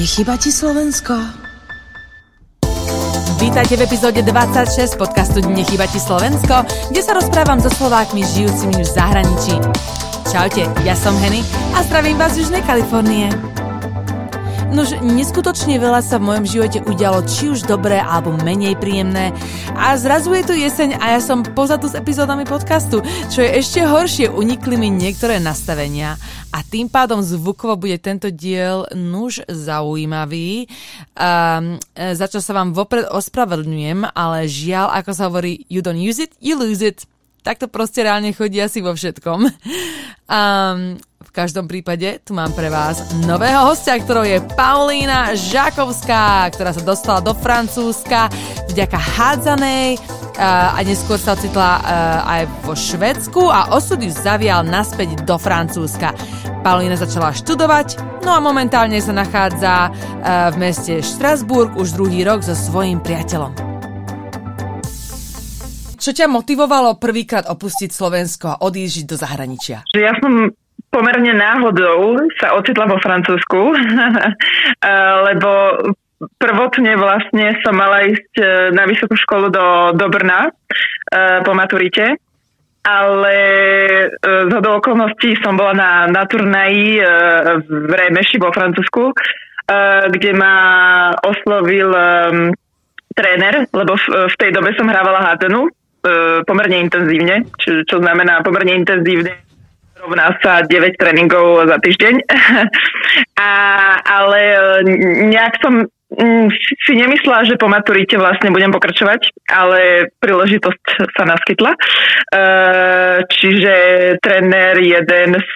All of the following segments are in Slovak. Nechýba ti Slovensko? Vítajte v epizóde 26 podcastu Nechýba ti Slovensko, kde sa rozprávam so Slovákmi žijúcimi v zahraničí. Čaute, ja som Henny a zdravím vás z Južnej Kalifornie. Nož neskutočne veľa sa v mojom živote udialo, či už dobré, alebo menej príjemné. A zrazu je tu jeseň a ja som pozadu s epizódami podcastu, čo je ešte horšie, unikli mi niektoré nastavenia. A tým pádom zvukovo bude tento diel nuž zaujímavý. Za čo sa vám vopred ospravedlňujem, ale žiaľ, ako sa hovorí, you don't use it, you lose it. Takto proste reálne chodí asi vo všetkom. V každom prípade tu mám pre vás nového hostia, ktorou je Paulína Žakovská, ktorá sa dostala do Francúzska vďaka hádzanej a neskôr sa ocitla aj vo Švédsku a osud ju zavial naspäť do Francúzska. Paulína začala študovať, no a momentálne sa nachádza v meste Štrasburg už druhý rok so svojím priateľom. Čo ťa motivovalo prvýkrát opustiť Slovensko a odísť do zahraničia? Ja som pomerne náhodou sa ocitla vo Francúzsku, lebo prvotne vlastne som mala ísť na vysokú školu do Brna po maturite, ale zhodou okolností som bola na turnaji v Remeši vo Francúzsku, kde ma oslovil tréner, lebo v tej dobe som hrávala hádzanú pomerne intenzívne, čo znamená pomerne intenzívne rovná sa 9 tréningov za týždeň. Ale nejak som si nemyslela, že po maturite vlastne budem pokračovať, ale príležitosť sa naskytla. Čiže tréner jeden z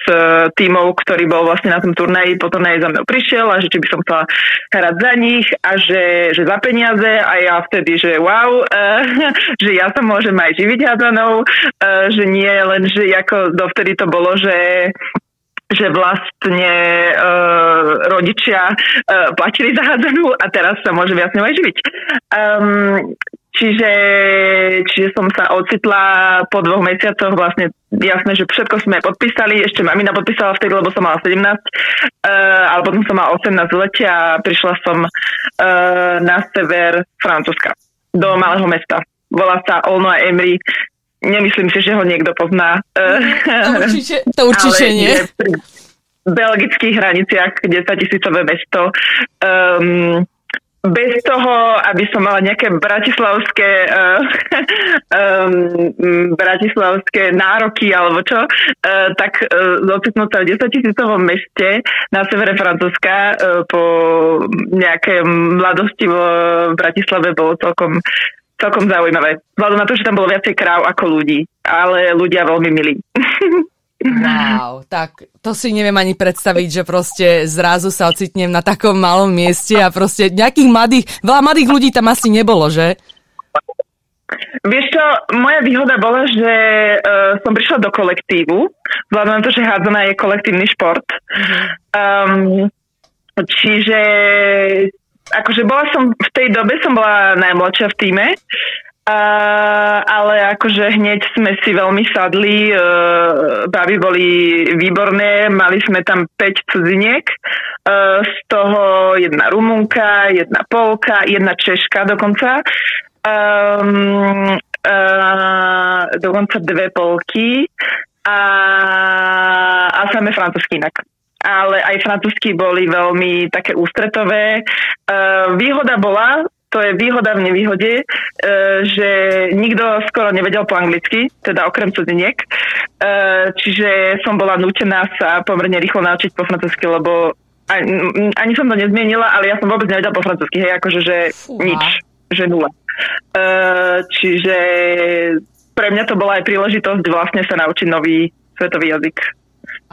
tímov, ktorý bol vlastne na tom turnaji, potom aj za mnou prišiel a že či by som chcela hrať za nich a že za peniaze a ja vtedy, že wow, že ja sa môžem aj živiť hádzanou, že nie, len že ako dovtedy to bolo, že vlastne rodičia platili za hádzanú a teraz sa môžem jasne aj živiť. Čiže som sa ocitla po 2 mesiacoch, vlastne jasné, že všetko sme podpísali, ešte mamina podpísala vtedy, lebo som mala 17, ale potom som mala 18 letia a prišla som na sever Francúzska, do malého mesta. Volá sa Olno a Emery. Nemyslím si, že ho niekto pozná. To určite nie. Pri belgických hraniciach, 10-tisícové mesto. Bez toho, aby som mala nejaké bratislavské nároky alebo čo, tak ocitnúť sa v 10-tisícovom meste na severe Francúzska po nejakej mladosti v Bratislave bolo celkom zaujímavé. Vzhľadom na to, že tam bolo viacej kráv ako ľudí, ale ľudia veľmi milí. Wow, tak to si neviem ani predstaviť, že proste zrazu sa ocitnem na takom malom mieste a proste nejakých veľa mladých ľudí tam asi nebolo, že? Vieš čo, moja výhoda bola, že som prišla do kolektívu, vzhľadom na to, že hádzaná je kolektívny šport. Čiže akože v tej dobe som bola najmladšia v tíme, ale akože hneď sme si veľmi sadli, baby boli výborné, mali sme tam 5 cudziniek, z toho 1 Rumunka, 1 Polka, 1 Češka dokonca, dokonca 2 Polky a samé francúzsky inak. Ale aj francúzsky boli veľmi také ústretové. Výhoda bola, to je výhoda v nevýhode, že nikto skoro nevedel po anglicky, teda okrem cudziniek. Čiže som bola nútená sa pomerne rýchlo naučiť po francúzsky, lebo ani som to nezmienila, ale ja som vôbec nevedel po francúzsky, hej, akože že nič, že nula. Čiže pre mňa to bola aj príležitosť vlastne sa naučiť nový svetový jazyk.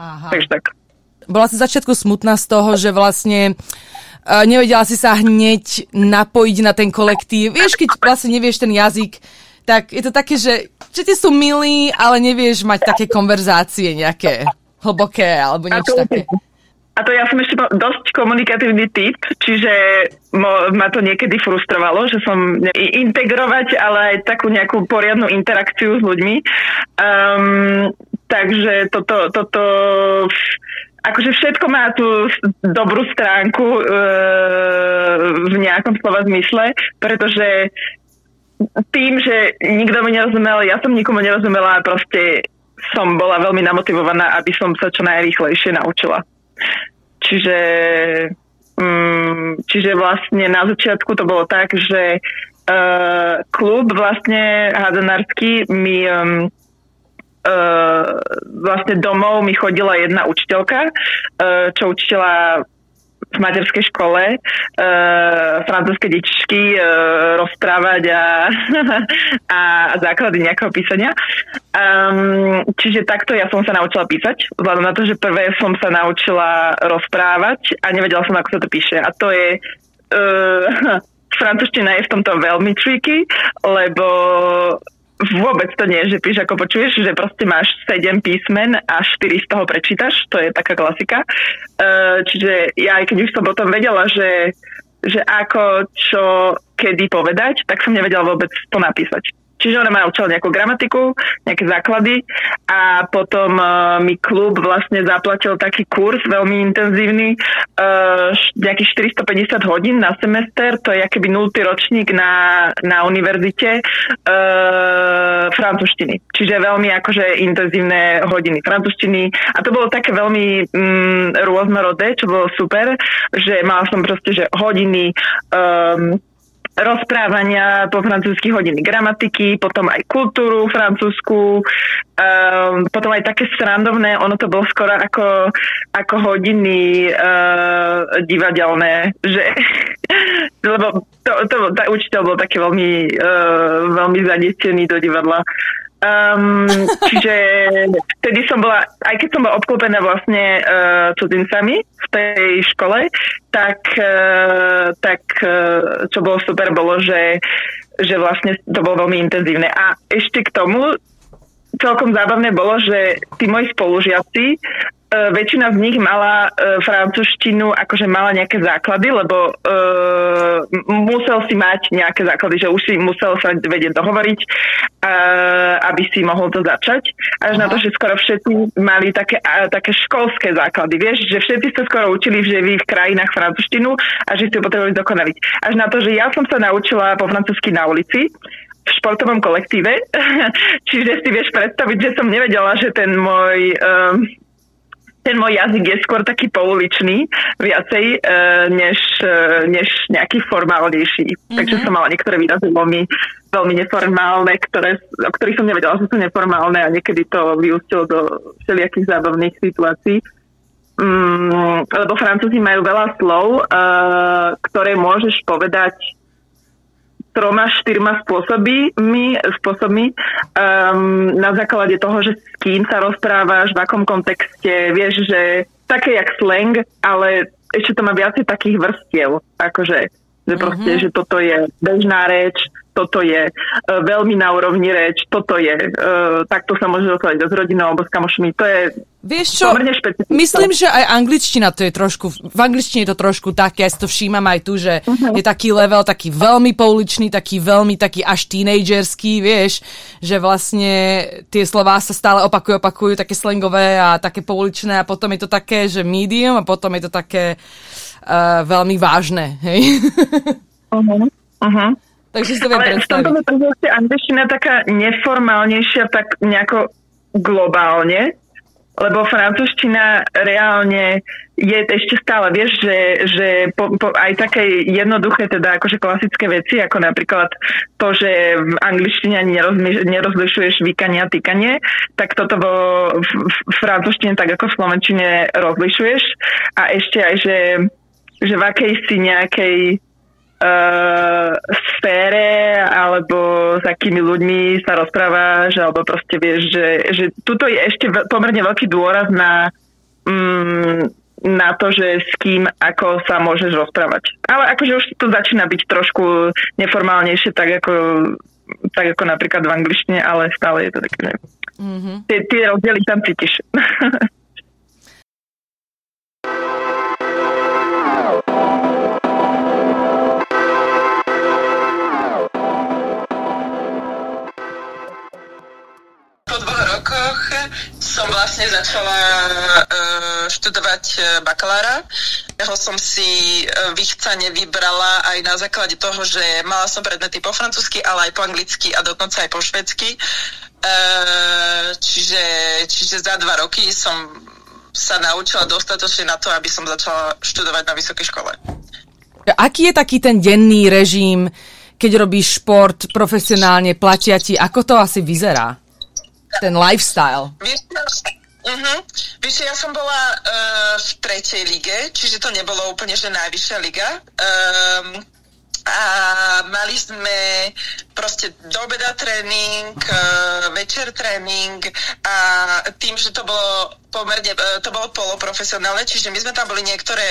Aha. Takže tak. Bola si začiatku smutná z toho, že vlastne nevedela si sa hneď napojiť na ten kolektív. Vieš, keď vlastne nevieš ten jazyk, tak je to také, že všetci sú milí, ale nevieš mať také konverzácie nejaké hlboké alebo niečo také. A to ja som ešte dosť komunikatívny typ, čiže ma to niekedy frustrovalo, že som integrovať, ale aj takú nejakú poriadnu interakciu s ľuďmi. Takže toto Akože všetko má tú dobrú stránku v nejakom slova zmysle, pretože tým, že nikto mi nerozumel, ja som nikomu nerozumela a proste som bola veľmi namotivovaná, aby som sa čo najrýchlejšie naučila. Čiže vlastne na začiatku to bolo tak, že klub vlastne hádzanarský mi... vlastne domov mi chodila jedna učiteľka, čo učila v materskej škole francúzske detičky rozprávať a základy nejakého písania. Čiže takto ja som sa naučila písať, vzhľadom na to, že prvé som sa naučila rozprávať a nevedela som, ako sa to píše. A to je... francúzština je v tomto veľmi tricky, lebo... Vôbec to nie, že píš ako počuješ, že proste máš 7 písmen a 4 z toho prečítaš, to je taká klasika. Čiže ja aj keď už som potom vedela, že ako, čo, kedy povedať, tak som nevedela vôbec to napísať. Čiže ona ma učila nejakú gramatiku, nejaké základy a potom mi klub vlastne zaplatil taký kurz veľmi intenzívny, nejakých 450 hodín na semester, to je akoby 0. ročník na univerzite francúzštiny. Čiže veľmi akože intenzívne hodiny francúzštiny a to bolo také veľmi rôznorodé, čo bolo super, že mala som proste že hodiny rozprávania po francúzsky, hodiny gramatiky, potom aj kultúru francúzsku, potom aj také srandovné, ono to bolo skoro ako hodiny divadelné, že lebo tá učiteľ bol taký veľmi zanetený do divadla. Čiže vtedy som bola, aj keď som bola obklopená vlastne cudzincami v tej škole, tak čo bolo super, bolo, že vlastne to bolo veľmi intenzívne. A ešte k tomu celkom zábavné bolo, že tí moji spolužiaci, väčšina z nich mala francúzštinu, akože mala nejaké základy, lebo musel si mať nejaké základy, že už si musel sa vedieť dohovoriť, aby si mohol to začať. Až na to, že skoro všetci mali také školské základy. Vieš, že všetci sa skoro učili v krajinách francúzštinu a že si ju potrebovali dokonaliť. Až na to, že ja som sa naučila po francúzsky na ulici, v športovom kolektíve. Čiže si vieš predstaviť, že som nevedela, že ten môj jazyk je skôr taký pouličný, viacej, než nejaký formálnejší. Mm-hmm. Takže som mala niektoré výrazy veľmi neformálne, o ktorých som nevedela, že sú neformálne a niekedy to vyústilo do všelijakých zábavných situácií. Lebo Francúzi majú veľa slov, ktoré môžeš povedať 3-4 spôsobmi na základe toho, že s kým sa rozprávaš, v akom kontexte, vieš, že také jak slang, ale ešte to má viacej takých vrstiev, akože, že proste, že toto je bežná reč, toto je veľmi na úrovni reč, toto je, takto sa môže rozprávať s rodinou alebo s kamošmi, to je... Vieš čo, myslím, že aj angličtina to je v angličtine je to trošku také, ja si to všímam aj tu, že je taký level, taký veľmi pouličný, taký až teenagerský, vieš, že vlastne tie slová sa stále opakujú, také slangové a také pouličné a potom je to také, že medium a potom je to také veľmi vážne, hej? Takže si to viem predstaviť. Ale v tomto je angličtina taká neformálnejšia, tak nejako globálne, lebo francúzština reálne je ešte stále, vieš, že po aj také jednoduché, teda akože klasické veci, ako napríklad to, že v angličtine ani nerozlišuješ výkanie a týkanie, tak toto bolo v francúzštine tak ako v slovenčine rozlišuješ a ešte aj, že v akejsi nejakej sfére alebo s akými ľuďmi sa rozprávaš alebo proste vieš, že tuto je ešte pomerne veľký dôraz na to, že s kým ako sa môžeš rozprávať. Ale akože už to začína byť trošku neformálnejšie, tak ako napríklad v angličtine, ale stále je to také, neviem. Mm-hmm. Tie rozdiely tam cítiš. som vlastne začala študovať bakalára. Jeho som si vychcane vybrala aj na základe toho, že mala som predmety po francúzsky, ale aj po anglicky a dokonca aj po švédsky. Čiže za 2 roky som sa naučila dostatočne na to, aby som začala študovať na vysokej škole. Aký je taký ten denný režim, keď robíš šport profesionálne, platia ti? Ako to asi vyzerá? Ten lifestyle. Vieš, ja som bola v 3. lige, čiže to nebolo úplne, že najvyššia liga. A mali sme proste do obeda tréning, večer tréning a tým, že to bolo pomerne, to bolo poloprofesionálne, čiže my sme tam boli niektoré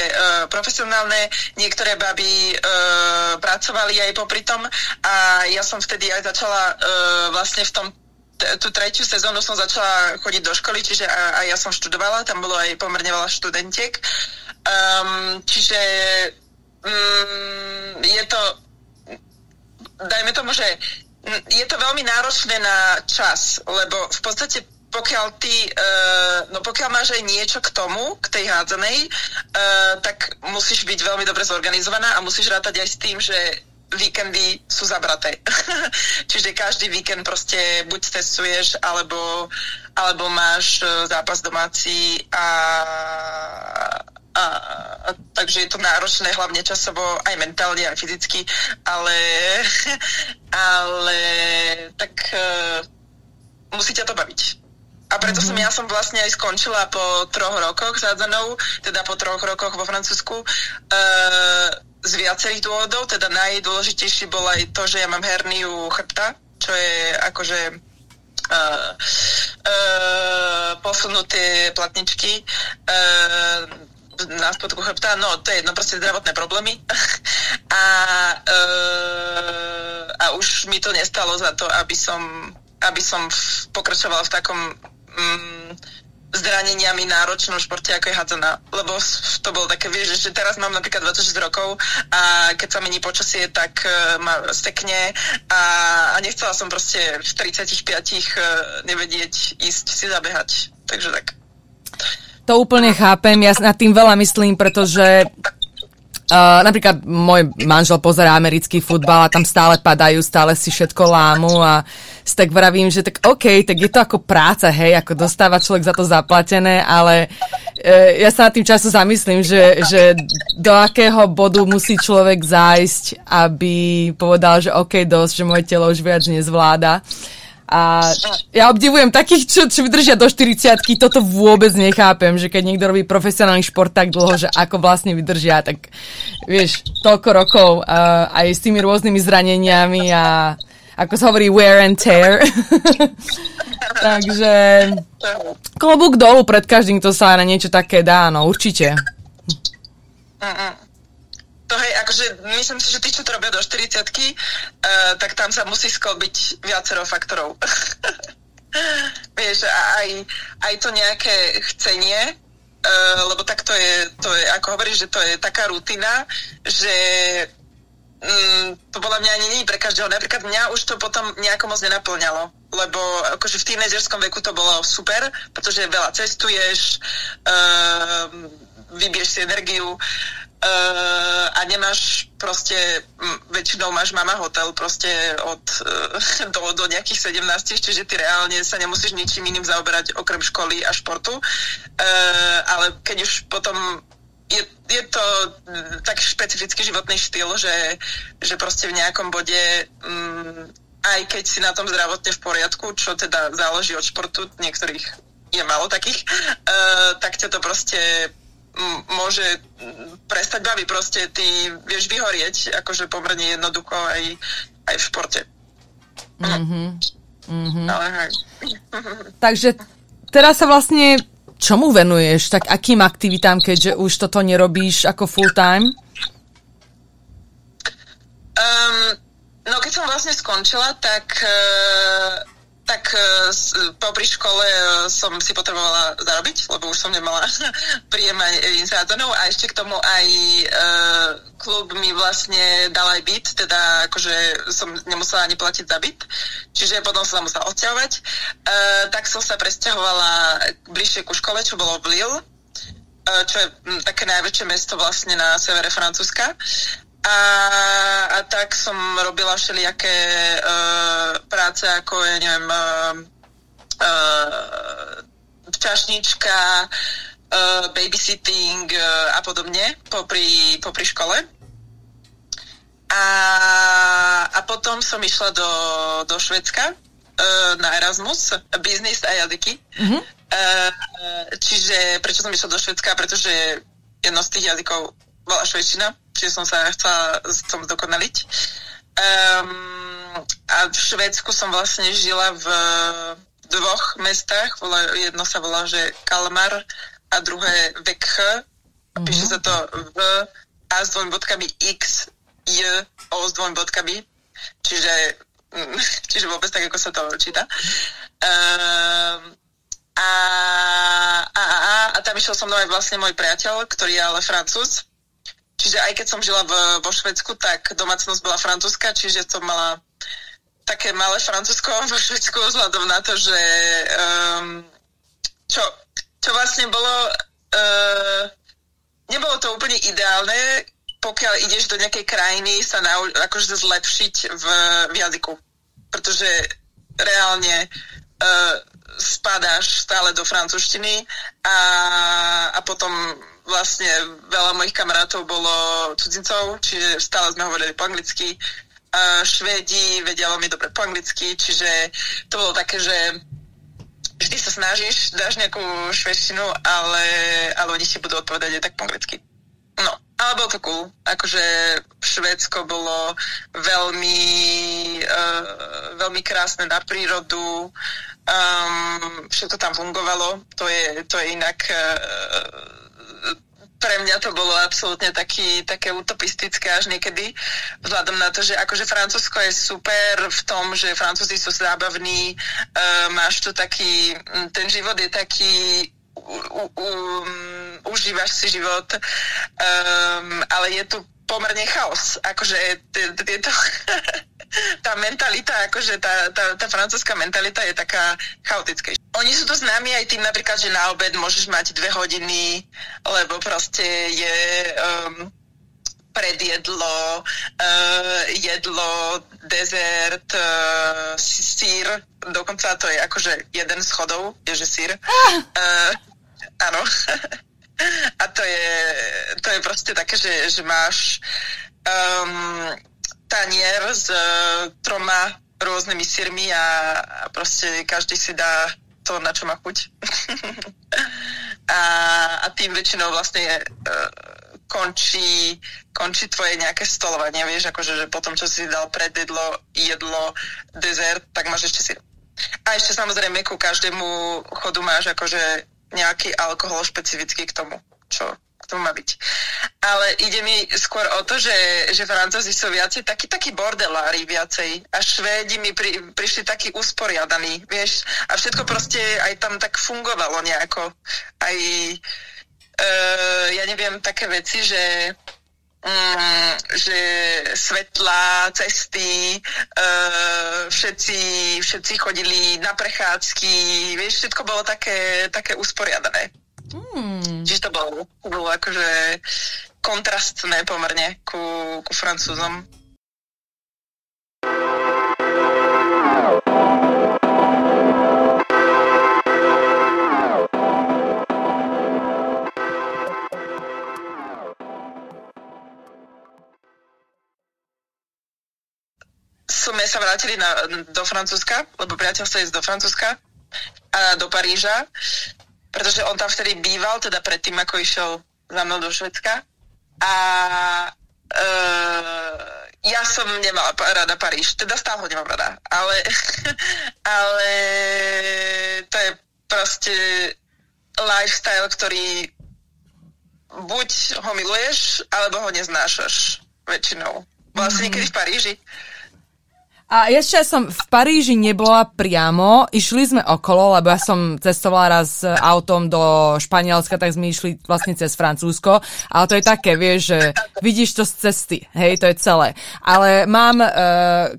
profesionálne, niektoré baby pracovali aj popri tom a ja som vtedy aj začala vlastne v tom tú 3. sezónu som začala chodiť do školy, čiže a ja som študovala, tam bolo aj pomerne veľa študentiek. Je to, dajme tomu, že je to veľmi náročné na čas, lebo v podstate pokiaľ ty, pokiaľ máš aj niečo k tomu, k tej hádzanej, tak musíš byť veľmi dobre zorganizovaná a musíš rátať aj s tým, že víkendy sú zabraté. Čiže každý víkend proste buď testuješ, alebo máš zápas domáci a takže je to náročné hlavne časovo, aj mentálne, aj fyzicky, ale tak musí ťa to baviť. A preto som vlastne aj skončila po 3 rokoch s hádzanou, teda po 3 rokoch vo Francúzsku, z viacerých dôvodov, teda najdôležitejší bol aj to, že ja mám herniu chrbta, čo je akože posunuté platničky na spodku chrbta, no to je jedno, proste zdravotné problémy a už mi to nestalo za to, aby som pokračovala v takom zraneniami náročnom športe, ako je hádzaná. Lebo to bolo také, vieš, že teraz mám napríklad 26 rokov a keď sa mení počasie, tak ma stekne a nechcela som proste v 35 nevedieť ísť si zabehať. Takže tak. To úplne chápem, ja nad tým veľa myslím, pretože napríklad môj manžel pozerá americký futbal a tam stále padajú, stále si všetko lámu a si tak vravím, že tak OK, tak je to ako práca, hej, ako dostáva človek za to zaplatené, ale ja sa nad tým často zamyslím, že do akého bodu musí človek zájsť, aby povedal, že OK, dosť, že moje telo už viac nezvláda. A ja obdivujem takých, čo vydržia do 40-ky, toto vôbec nechápem, že keď niekto robí profesionálny šport tak dlho, že ako vlastne vydržia, tak vieš, toľko rokov aj s tými rôznymi zraneniami a ako sa hovorí wear and tear. Takže klobúk dolu pred každým, kto sa na niečo také dá, no určite. No hej, akože myslím si, že tí, čo to robia do 40-ky, tak tam sa musí sklbiť viacero faktorov. Vieš, aj to nejaké chcenie, lebo tak to je, ako hovoríš, že to je taká rutina, že to podľa mňa ani nie pre každého. Napríklad mňa už to potom nejako moc nenapĺňalo, lebo akože v tínedžerskom veku to bolo super, pretože veľa cestuješ, vybiješ si energiu, a nemáš proste, väčšinou máš mama hotel proste do nejakých 17, čiže ty reálne sa nemusíš ničím iným zaoberať okrem školy a športu. Ale keď už potom je to tak špecifický životný štýl, že proste v nejakom bode aj keď si na tom zdravotne v poriadku, čo teda záleží od športu, niektorých je málo takých, tak ťa to proste môže prestať baviť, proste ty vieš vyhorieť akože pomerne jednoducho aj v športe. Ale hej. Takže teraz sa vlastne čomu venuješ? Tak akým aktivitám, keďže už toto nerobíš ako full time? Keď som vlastne skončila, tak Tak popri škole som si potrebovala zarobiť, lebo už som nemala príjem aj zádzanov a ešte k tomu aj klub mi vlastne dal aj byt, teda akože som nemusela ani platiť za byt, čiže potom som sa musela odsťahovať. Tak som sa presťahovala bližšie ku škole, čo bolo v Lille, čo je také najväčšie mesto vlastne na severe Francúzska. A tak som robila všelijaké práce, ako ja neviem, čašnička, babysitting a podobne popri škole. A potom som išla do Švédska na Erasmus, biznis a jazyky. Mm-hmm. Čiže prečo som išla do Švédska? Pretože jedno z tých jazykov bola švédčina, čiže som sa chcela dokonaliť. A v Švédsku som vlastne žila v dvoch mestách. Jedno sa volá, že Kalmar a druhé Växjö. Mm-hmm. Píše sa to V a s dvomi bodkami X, J, O s dvomi bodkami. Čiže vôbec tak, ako sa to číta. A tam išiel so mnou aj vlastne môj priateľ, ktorý je ale Francúz. Čiže aj keď som žila vo Švédsku, tak domácnosť bola francúzska, čiže som mala také malé Francúzsko vo Švédsku vzhľadom na to, že čo vlastne bolo, nebolo to úplne ideálne, pokiaľ ideš do nejakej krajiny sa akože zlepšiť v jazyku. Pretože reálne spadáš stále do francúzštiny a potom vlastne veľa mojich kamarátov bolo cudzincov, čiže stále sme hovorili po anglicky. Švédi vedia veľmi dobre po anglicky, čiže to bolo také, že vždy sa snažíš, dáš nejakú švédštinu, ale oni si budú odpovedať aj tak po anglicky. No, ale bolo to cool. Akože Švédsko bolo veľmi krásne na prírodu, všetko tam fungovalo, to je inak... Pre mňa to bolo absolútne také utopistické až niekedy, vzhľadom na to, že akože Francúzsko je super v tom, že Francúzi sú zábavní, máš tu taký, ten život je taký, užívaš si život, ale je tu pomerne chaos, akože je to... Tá mentalita, akože tá francúzska mentalita je taká chaotická. Oni sú to známi aj tým napríklad, že na obed môžeš mať 2 hodiny, lebo proste je predjedlo, jedlo, dezert, sír, dokonca to je akože jeden z chodov, je že sír. Áno. A to je proste také, že máš... tanier s 3 rôznymi sírmi a proste každý si dá to, na čo má chuť. a tým väčšinou vlastne končí tvoje nejaké stolovanie, vieš, akože že potom, čo si dal predjedlo, jedlo, dezert, tak máš ešte sír. A ešte samozrejme ku každému chodu máš akože nejaký alkohol špecifický k tomu, čo to má byť. Ale ide mi skôr o to, že Francúzi sú viacej takí bordelári viacej a Švédi mi prišli takí usporiadaní, vieš, a všetko proste aj tam tak fungovalo nejako. Aj ja neviem, také veci, že svetlá, cesty, všetci chodili na prechádzky, vieš, všetko bolo také usporiadané. Čiže to bolo akože kontrastné pomerne ku Francúzom. Sme sa vrátili do Francúzska, lebo priateľstvo je do Francúzska a do Paríža. Pretože on tam vtedy býval, teda predtým, ako išiel za mnou do Švédska. A ja som nemala rada Paríž, teda stále ho nemám rada. Ale to je proste lifestyle, ktorý buď ho miluješ, alebo ho neznášaš väčšinou. Bola si niekedy v Paríži? A ešte ja som v Paríži nebola priamo, išli sme okolo, lebo ja som cestovala raz autom do Španielska, tak sme išli vlastne cez Francúzsko, ale to je také, vieš, že vidíš to z cesty, hej, to je celé. Ale mám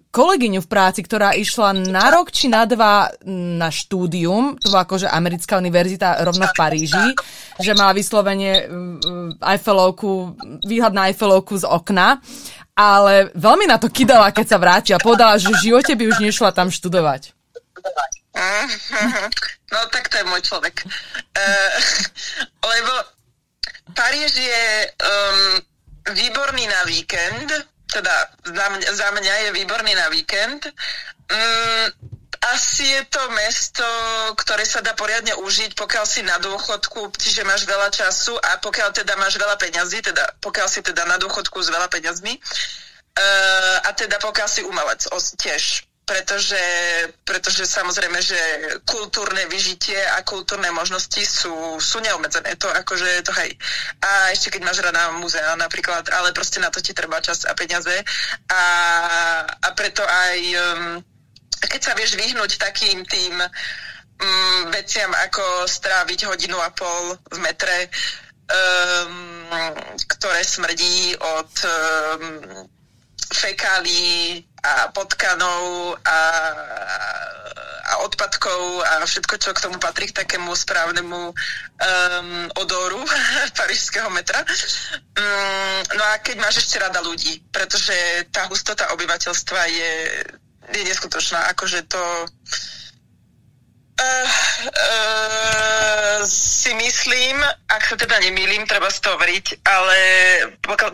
kolegyňu v práci, ktorá išla na rok či na dva na štúdium, to bola akože americká univerzita rovno v Paríži, že mala vyslovene Eiffelovku, výhľad na Eiffelovku z okna. Ale veľmi na to kydala, keď sa vrátila. Povedala, že v živote by už nešla tam študovať. No tak to je môj človek. Lebo Paríž je výborný na víkend, teda za mňa je výborný na víkend. Asi je to mesto, ktoré sa dá poriadne užiť, pokiaľ si na dôchodku, čiže máš veľa času a pokiaľ teda máš veľa peňazí, teda pokiaľ si teda na dôchodku s veľa peňazmi a teda pokiaľ si umelec tiež, pretože samozrejme, že kultúrne vyžitie a kultúrne možnosti sú neobmedzené, to akože je to hej. A ešte keď máš rada múzea napríklad, ale proste na to ti treba čas a peniaze a preto aj... keď sa vieš vyhnúť takým tým veciam, ako stráviť 1.5 hodinu v metre, ktoré smrdí od fekálií a potkanov a odpadkov a všetko, čo k tomu patrí, k takému správnemu odoru parížského metra. No a keď máš ešte rada ľudí, pretože tá hustota obyvateľstva je neskutočná, akože to si myslím, ak sa teda nemýlim, treba si to overiť, ale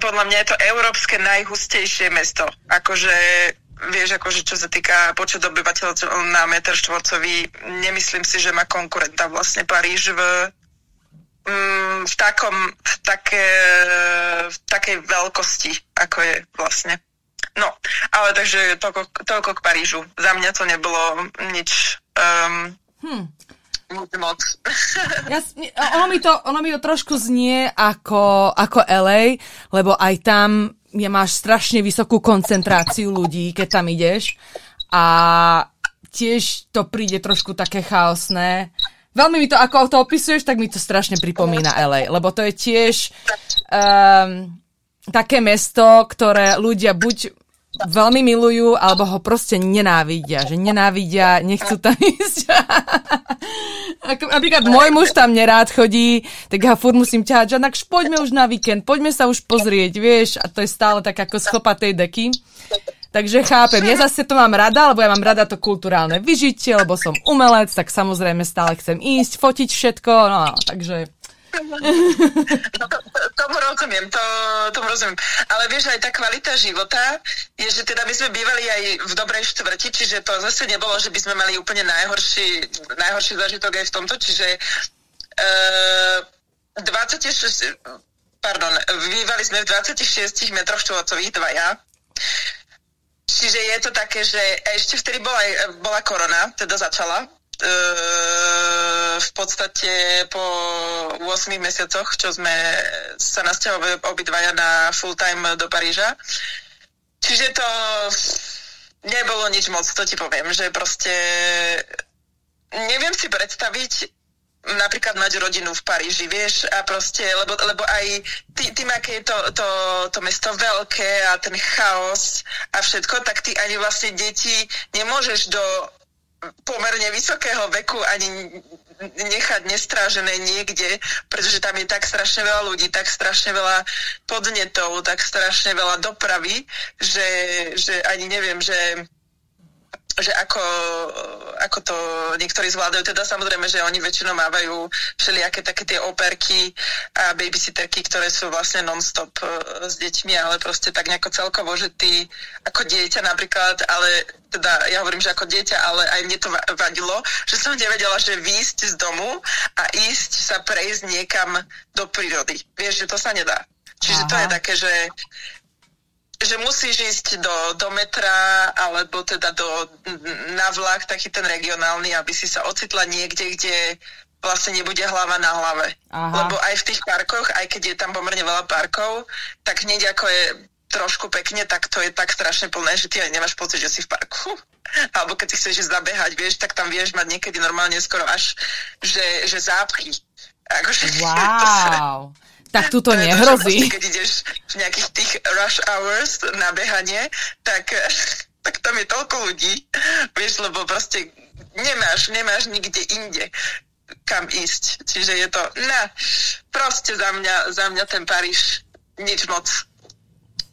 podľa mňa je to európske najhustejšie mesto, akože vieš, akože čo sa týka počet obyvateľov na meter štvorcový, nemyslím si, že má konkurenta vlastne Paríž v takej veľkosti, ako je vlastne. No, ale takže toľko k Parížu. Za mňa to nebolo nič moc. Ono mi to trošku znie ako LA, lebo aj tam máš strašne vysokú koncentráciu ľudí, keď tam ideš. A tiež to príde trošku také chaosné. Veľmi mi to, ako to opisuješ, tak mi to strašne pripomína LA, lebo to je tiež... také mesto, ktoré ľudia buď veľmi milujú, alebo ho proste nenávidia. Že nenávidia, nechcú tam ísť. Napríklad môj muž tam nerád chodí, tak ja furt musím ťahať, že tak poďme už na víkend, poďme sa už pozrieť, vieš, a to je stále tak ako schopa tej deky. Takže chápem, ja zase to mám rada, lebo ja mám rada to kulturálne vyžitie, lebo som umelec, tak samozrejme stále chcem ísť, fotiť všetko, no takže... No, tomu rozumiem. Ale vieš, aj tá kvalita života je, že teda my sme bývali aj v dobrej štvrti, čiže to zase nebolo, že by sme mali úplne najhorší zážitok aj v tomto, čiže bývali sme v 26 metroch štvorcových dvaja. Čiže je to také, že ešte vtedy bola korona, teda začala. V podstate po 8 mesiacoch, čo sme sa nasťahovali obidvaja na full-time do Paríža. Čiže to nebolo nič moc, to ti poviem, že proste neviem si predstaviť napríklad mať rodinu v Paríži, vieš, a proste, lebo aj tým, aké je to mesto veľké a ten chaos a všetko, tak ty ani vlastne deti nemôžeš do pomerne vysokého veku ani nechať nestrážené niekde, pretože tam je tak strašne veľa ľudí, tak strašne veľa podnetov, tak strašne veľa dopravy, že ani neviem, že ako to niektorí zvládajú. Teda samozrejme, že oni väčšinou mávajú všelijaké také tie operky a babysitterky, ktoré sú vlastne non-stop s deťmi, ale proste tak nejako celkovo, že ty ako dieťa napríklad, ale teda ja hovorím, že ako dieťa, ale aj mne to vadilo, že som nevedela, že výjsť z domu a ísť sa prejsť niekam do prírody. Vieš, že to sa nedá. Čiže to je také, že musíš ísť do metra alebo teda na vlak, taký ten regionálny, aby si sa ocitla niekde, kde vlastne nebude hlava na hlave. Aha. Lebo aj v tých parkoch, aj keď je tam pomerne veľa parkov, tak hneď ako je trošku pekne, tak to je tak strašne plné, že ty nemáš pocit, že si v parku. Alebo keď si chceš zabehať, vieš, tak tam vieš mať niekedy normálne skoro až, že zápchy. Akože, wow. Tak tu to nehrozí. Keď ideš v nejakých tých rush hours na behanie, tak tam je toľko ľudí, vieš, lebo proste nemáš nikde inde kam ísť. Čiže je to, proste za mňa ten Paríž nič moc.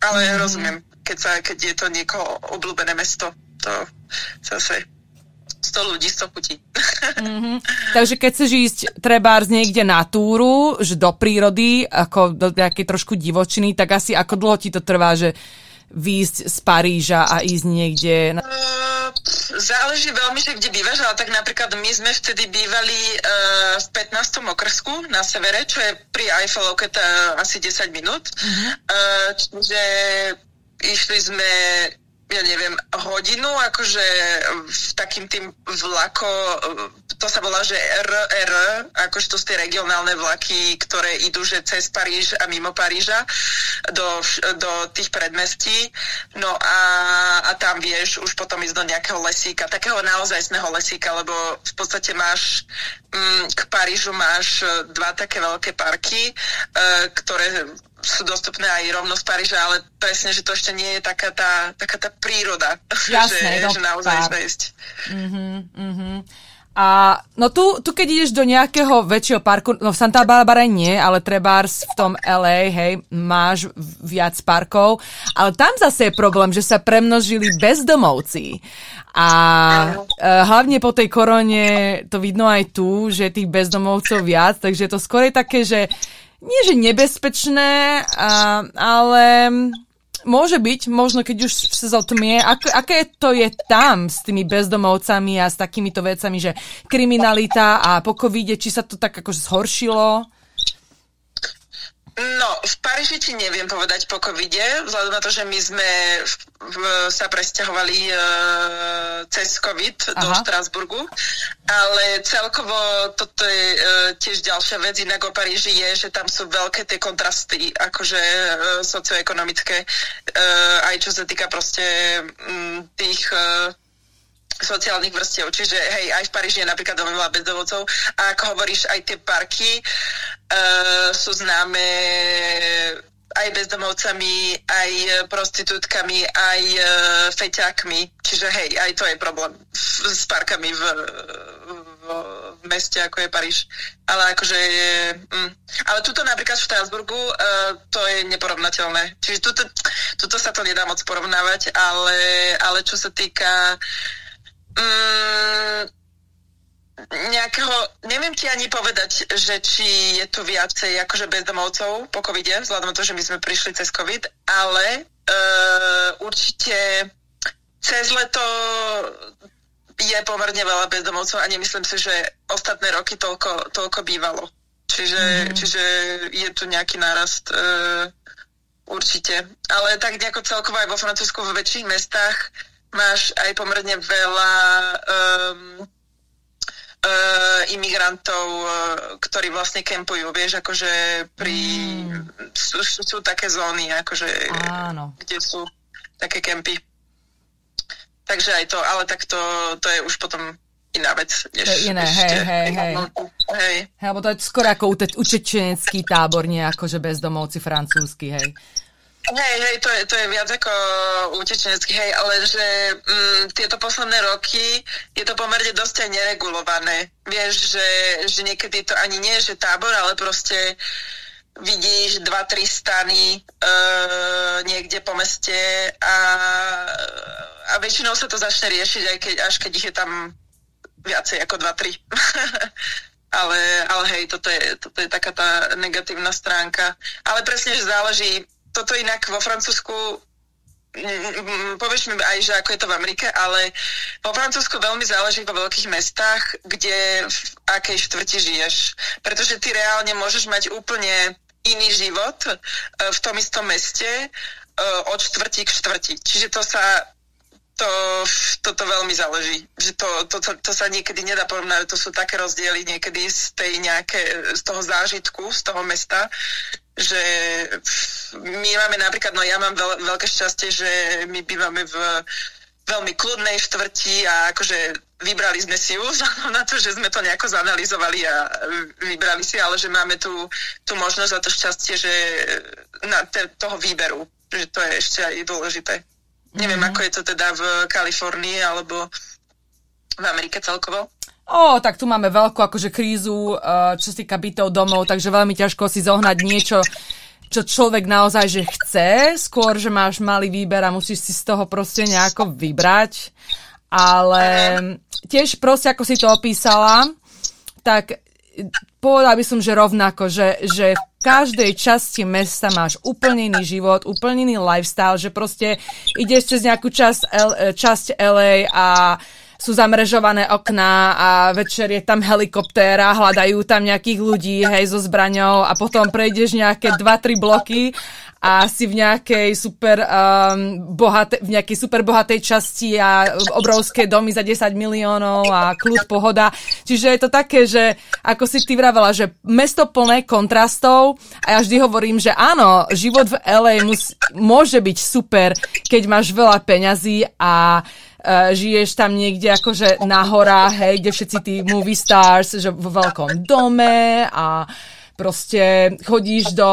Ale rozumiem, keď je to niekoho obľúbené mesto, to zase 100 ľudí, 100 chutí. Mm-hmm. Takže keď chceš ísť trebárs niekde na túru, že do prírody, ako do nejakej trošku divočiny, tak asi ako dlho ti to trvá, že výjsť z Paríža a ísť niekde? Záleží veľmi, že kde bývaš, ale tak napríklad my sme vtedy bývali v 15. okrsku na severe, čo je pri Eiffelovke asi 10 minút. Mm-hmm. Čiže išli sme hodinu, akože v takým tým vlako, to sa volá, že RR, akože to sú tie regionálne vlaky, ktoré idú, že cez Paríž a mimo Paríža do tých predmestí. No a tam vieš už potom ísť do nejakého lesíka, takého naozajstného lesíka, lebo v podstate máš k Parížu máš dva také veľké parky, ktoré sú dostupné aj rovno z Paríža, ale presne, že to ešte nie je taká tá príroda. Jasné, že naozaj ísť. A no tu, keď ideš do nejakého väčšieho parku, no v Santa Barbare nie, ale trebárs v tom LA, hej, máš viac parkov, ale tam zase je problém, že sa premnožili bezdomovci. A hlavne po tej korone to vidno aj tu, že tých bezdomovcov viac, takže je to skôr také, že nie, že nebezpečné, ale môže byť, možno keď už sa zotmie, aké to je tam s tými bezdomovcami a s takýmito vecami, že kriminalita a po covide, či sa to tak akože zhoršilo? No, v Paríži ti neviem povedať po covide, vzhľadom na to, že my sme sa presťahovali cez covid. Aha. Do Štrasburgu, ale celkovo toto je tiež ďalšia vec, inak o Paríži je, že tam sú veľké tie kontrasty, akože socioekonomické, aj čo sa týka proste tých sociálnych vrstiev, čiže hej, aj v Paríži je napríklad veľmi veľa bezdomovcov a ako hovoríš, aj tie parky sú známe aj bezdomovcami, aj prostitútkami, aj feťákmi, čiže hej, aj to je problém s parkami v meste, ako je Paríž. Ale akože ale tuto napríklad v Štrasburgu to je neporovnateľné, čiže tuto sa to nedá moc porovnávať, ale čo sa týka nejakého, neviem ti ani povedať, že či je tu viacej akože bezdomovcov po covide, vzhľadom na to, že my sme prišli cez covid, ale určite cez leto je pomerne veľa bezdomovcov a nemyslím si, že ostatné roky toľko bývalo. Čiže je tu nejaký nárast určite. Ale tak nejako celkovo aj vo Francúzsku, vo väčších mestách máš aj pomerne veľa imigrantov, ktorí vlastne kempujú, vieš, akože sú také zóny, akože áno, kde sú také kempy. Takže aj to, ale tak to je už potom iná vec. To je iné, hej. Alebo to je skoro ako utečenecký tábor, nie akože bezdomovci francúzsky, hej. Hej, to je viac ako utečenecký, hej, ale že tieto posledné roky je to pomerne dosť aj neregulované. Vieš, že niekedy to ani nie je, že tábor, ale proste vidíš 2-3 stany niekde po meste a väčšinou sa to začne riešiť, až keď ich je tam viacej ako 2-3. ale hej, toto je taká tá negatívna stránka. Ale presne, že záleží. Toto inak vo Francúzsku, povieš mi aj, že ako je to v Amerike, ale vo Francúzsku veľmi záleží vo veľkých mestách, kde v akej štvrti žiješ. Pretože ty reálne môžeš mať úplne iný život v tom istom meste od štvrti k štvrti. Čiže toto veľmi záleží. Že to sa niekedy nedá porovnať. To sú také rozdiely niekedy z toho zážitku, z toho mesta, že my máme napríklad, no ja mám veľké šťastie, že my bývame v veľmi kľudnej štvrti a akože vybrali sme si ju na to, že sme to nejako zanalizovali a vybrali si, ale že máme tú možnosť a to šťastie, že na toho výberu, že to je ešte aj dôležité. Mm-hmm. Neviem, ako je to teda v Kalifornii alebo v Amerike celkovo. Tak tu máme veľkú akože krízu, čo sa týka bytov, domov, takže veľmi ťažko si zohnať niečo, čo človek naozaj že chce. Skôr, že máš malý výber a musíš si z toho proste nejako vybrať. Ale tiež proste, ako si to opísala, tak povedala by som, že rovnako, že v každej časti mesta máš úplne iný život, úplne iný lifestyle, že proste ideš cez nejakú časť LA a sú zamrežované okná a večer je tam helikoptéra, hľadajú tam nejakých ľudí, hej, so zbraňou a potom prejdeš nejaké 2-3 bloky a si v nejakej super bohatej časti a obrovské domy za 10 miliónov a kľud, pohoda. Čiže je to také, že ako si ty vravela, že mesto plné kontrastov a ja vždy hovorím, že áno, život v LA môže byť super, keď máš veľa peňazí a žiješ tam niekde akože na horách, hej, kde všetci tí movie stars, že vo veľkom dome a proste chodíš do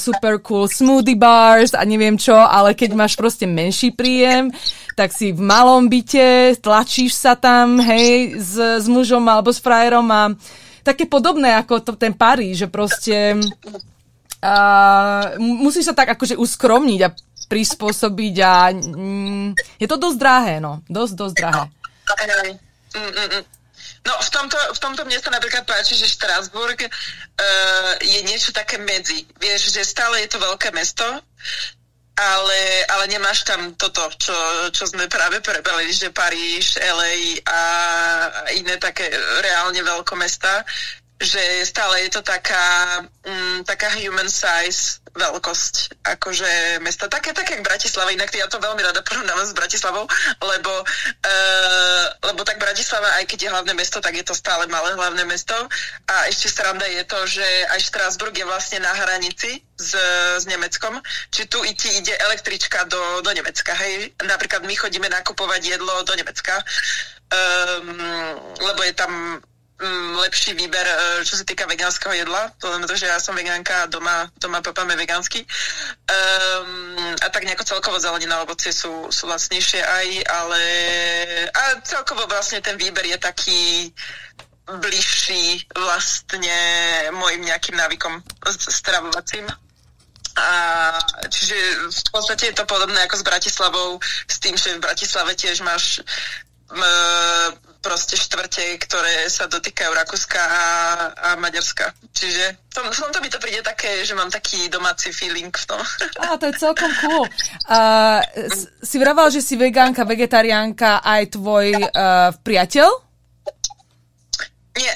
super cool smoothie bars a neviem čo, ale keď máš proste menší príjem, tak si v malom byte, tlačíš sa tam, hej, s mužom alebo s frajerom a také podobné ako ten Paríž, že proste musíš sa tak akože uskromniť a prispôsobiť a je to dosť drahé, no. Dosť drahé. No, v tomto mne sa napríklad páči, že Štrasburg je niečo také medzi. Vieš, že stále je to veľké mesto, ale nemáš tam toto, čo sme práve prebrali, že Paríž, LA a iné také reálne veľkomestá, že stále je to taká human size veľkosť, akože mesta. Také jak Bratislava, inak ja to veľmi rada porovnávam s Bratislavou, lebo tak Bratislava, aj keď je hlavné mesto, tak je to stále malé hlavné mesto. A ešte sranda je to, že aj Štrasburg je vlastne na hranici s Nemeckom, či tu ti ide električka do Nemecka, hej. Napríklad my chodíme nakupovať jedlo do Nemecka, lebo je tam lepší výber, čo sa týka vegánskeho jedla, pretože ja som vegánka a doma papáme vegánsky. A tak nejako celkovo zelenina a ovocie sú lacnejšie aj, ale a celkovo vlastne ten výber je taký bližší vlastne mojim nejakým návykom stravovacím. A čiže v podstate je to podobné ako s Bratislavou, s tým, že v Bratislave tiež máš proste štvrte, ktoré sa dotýkajú Rakúska a Maďarska. Čiže v tomto mi to príde také, že mám taký domáci feeling v tom. To je celkom cool. Si vravala, že si vegánka, vegetariánka, aj tvoj priateľ? Nie.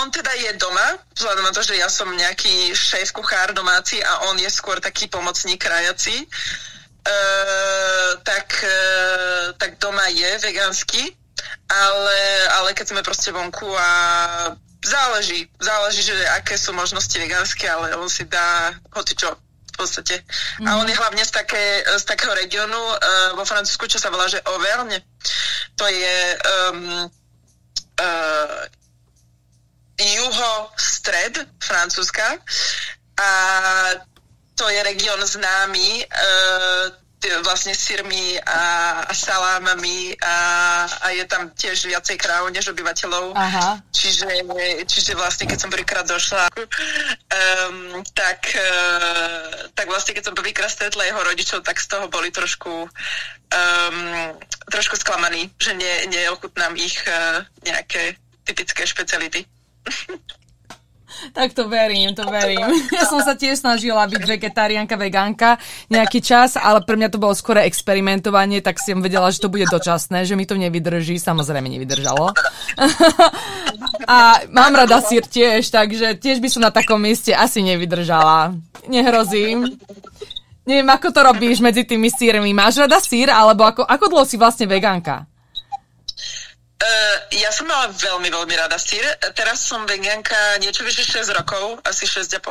On teda je doma, vzhľadom na to, že ja som nejaký šéf kuchár domáci a on je skôr taký pomocník krajací. Tak doma je vegánsky, ale keď sme proste vonku a záleží, že aké sú možnosti vegánske, ale on si dá hocičo v podstate. Mm. A on je hlavne z takého regionu vo Francúzsku, čo sa volá, že Auvergne. To je juho-stred Francúzska a to je region známy vlastne syrmi a salámami a je tam tiež viacej kráv než obyvateľov. Aha. Čiže vlastne keď som prvýkrát došla, tak vlastne keď som prvýkrát stretla jeho rodičov, tak z toho boli trošku sklamaní, že neochutnám ich nejaké typické špeciality. Tak to verím. Ja som sa tiež snažila byť vegetariánka, vegánka nejaký čas, ale pre mňa to bolo skôr experimentovanie, tak som vedela, že to bude dočasné, že mi to nevydrží, samozrejme nevydržalo. A mám rada syr tiež, takže tiež by som na takom mieste asi nevydržala. Nehrozím. Neviem, ako to robíš medzi tými sírmi. Máš rada syr, alebo ako dlho si vlastne vegánka? Ja som mala veľmi, veľmi rada syr. Teraz som vegánka niečo vyše 6 rokov, asi 6,5.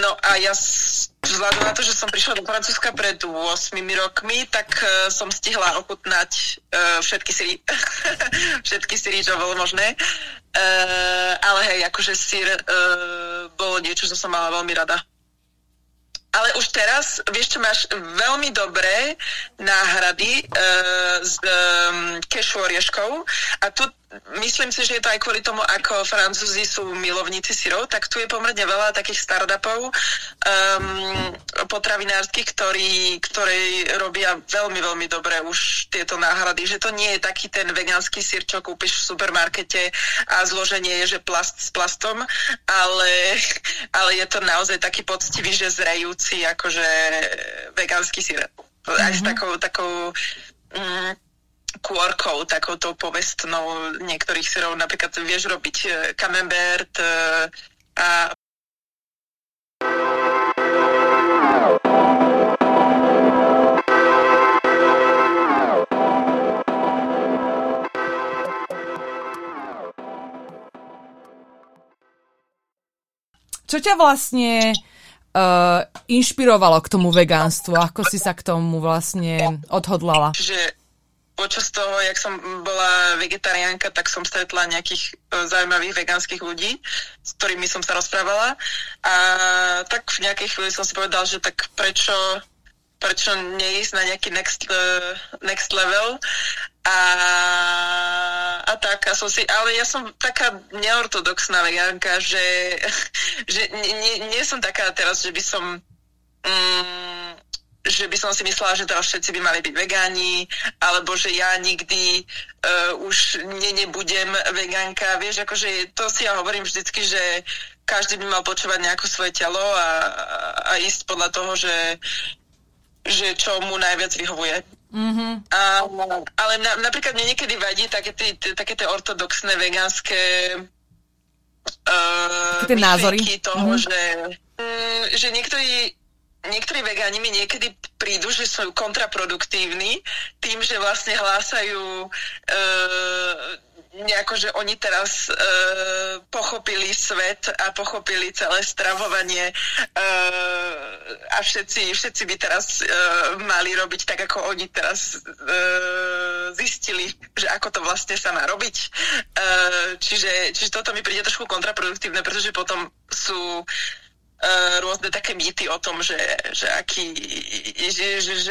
No a ja vzhľadom na to, že som prišla do Francúzska pred 8 rokmi, tak som stihla ochutnať všetky syry, čo bolo možné. Ale hej, akože syr bolo niečo, čo som mala veľmi rada. Ale už teraz, vieš čo, máš veľmi dobré náhrady s kešu orieškov a tu myslím si, že je to aj kvôli tomu, ako Francúzi sú milovníci syrov, tak tu je pomerne veľa takých startupov potravinárskych, ktorí robia veľmi, veľmi dobre už tieto náhrady, že to nie je taký ten vegánsky syr, čo kúpiš v supermarkete a zloženie je, že plast s plastom, ale je to naozaj taký poctivý, že zrejúci akože vegánsky syr. Mm-hmm. Aj s takou kôrkou, takouto povestnou niektorých syrov. Napríklad vieš robiť camembert a... Čo ťa vlastne inšpirovalo k tomu vegánstvu? Ako si sa k tomu vlastne odhodlala? Že počas toho, jak som bola vegetariánka, tak som stretla nejakých zaujímavých vegánskych ľudí, s ktorými som sa rozprávala. A tak v nejakej chvíli som si povedala, že tak prečo neísť na nejaký next level? A tak, a som si, ale ja som taká neortodoxná vegánka, že nie som taká teraz, že by som si myslela, že teraz všetci by mali byť vegáni, alebo že ja nikdy už nebudem vegánka. Vieš, akože to si ja hovorím vždycky, že každý by mal počúvať nejako svoje telo a ísť podľa toho, že čo mu najviac vyhovuje. Mm-hmm. Ale napríklad mne niekedy vadí také tie ortodoxné vegánske myšlienky toho, mm-hmm. Že niektorí vegáni mi niekedy prídu, že sú kontraproduktívni tým, že vlastne hlásajú nejako, že oni teraz pochopili svet a pochopili celé stravovanie a všetci by teraz mali robiť tak, ako oni teraz zistili, že ako to vlastne sa má robiť. Čiže toto mi príde trošku kontraproduktívne, pretože potom sú rôzne také mýty o tom, že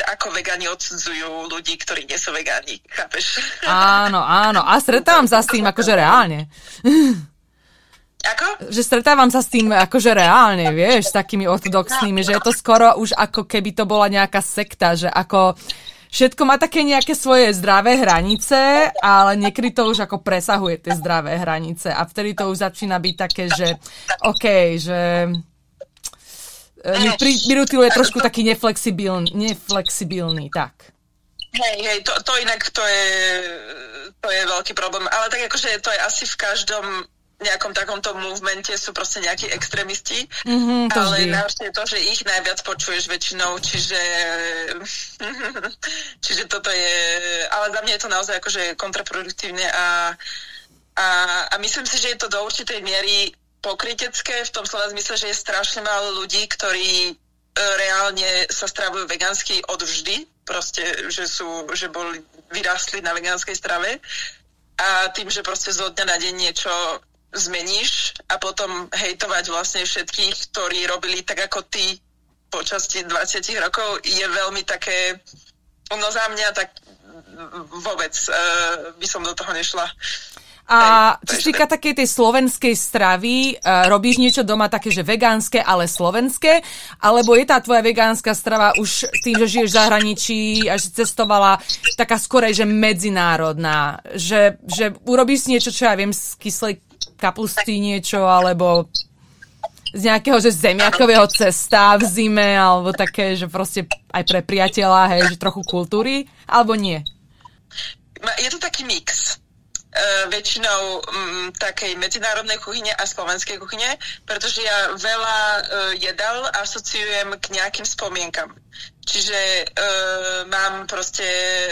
ako vegani odsudzujú ľudí, ktorí nie sú vegani. Chápeš? Áno. A stretávam sa s tým akože reálne. Ako? Že stretávam sa s tým akože reálne, vieš, s takými ortodoxnými, že je to skoro už ako keby to bola nejaká sekta, že ako všetko má také nejaké svoje zdravé hranice, ale niekedy to už ako presahuje tie zdravé hranice a vtedy to už začína byť také, že okej, že mi rutiluje trošku taký neflexibilný, tak. Hej, to inak to je veľký problém, ale tak akože to je asi v každom nejakom takomto movemente sú proste nejakí extrémisti, ale najhoršie je to, že ich najviac počuješ väčšinou, čiže toto je, ale za mňa je to naozaj akože kontraproduktívne a myslím si, že je to do určitej miery pokrytecké, v tom slova zmysle, že je strašne málo ľudí, ktorí reálne sa stravujú vegánsky od vždy, proste, že boli vyrástli na vegánskej strave a tým, že proste zo dňa na deň niečo zmeníš a potom hejtovať vlastne všetkých, ktorí robili tak ako ty počas 20 rokov, je veľmi také, no za mňa tak vôbec by som do toho nešla. A čo sa týka takej tej slovenskej stravy, robíš niečo doma také, že vegánske, ale slovenské? Alebo je tá tvoja vegánska strava už tým, že žiješ v zahraničí a že cestovala taká skorej, že medzinárodná? Že urobíš niečo, čo ja viem, z kyslej kapusty niečo, alebo z nejakého, že zemiakového cesta v zime, alebo také, že proste aj pre priateľa, hej, že trochu kultúry, alebo nie? Je to taký mix. väčšinou takej medzinárodnej kuchyne a slovenskej kuchyne, pretože ja veľa jedál asociujem k nejakým spomienkam. Čiže mám proste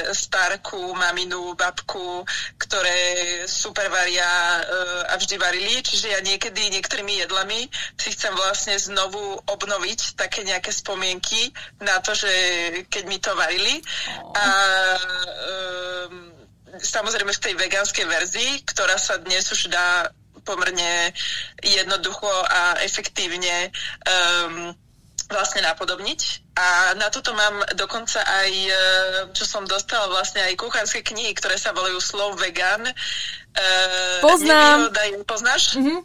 starku, maminu, babku, ktoré super varia a vždy varili, čiže ja niekedy niektorými jedlami si chcem vlastne znovu obnoviť také nejaké spomienky na to, že keď mi to varili. A samozrejme v tej vegánskej verzii, ktorá sa dnes už dá pomerne jednoducho a efektívne vlastne napodobniť. A na toto mám dokonca aj, čo som dostala vlastne aj kuchárske knihy, ktoré sa volajú Slow Vegan. Poznám. Poznáš? Mm-hmm.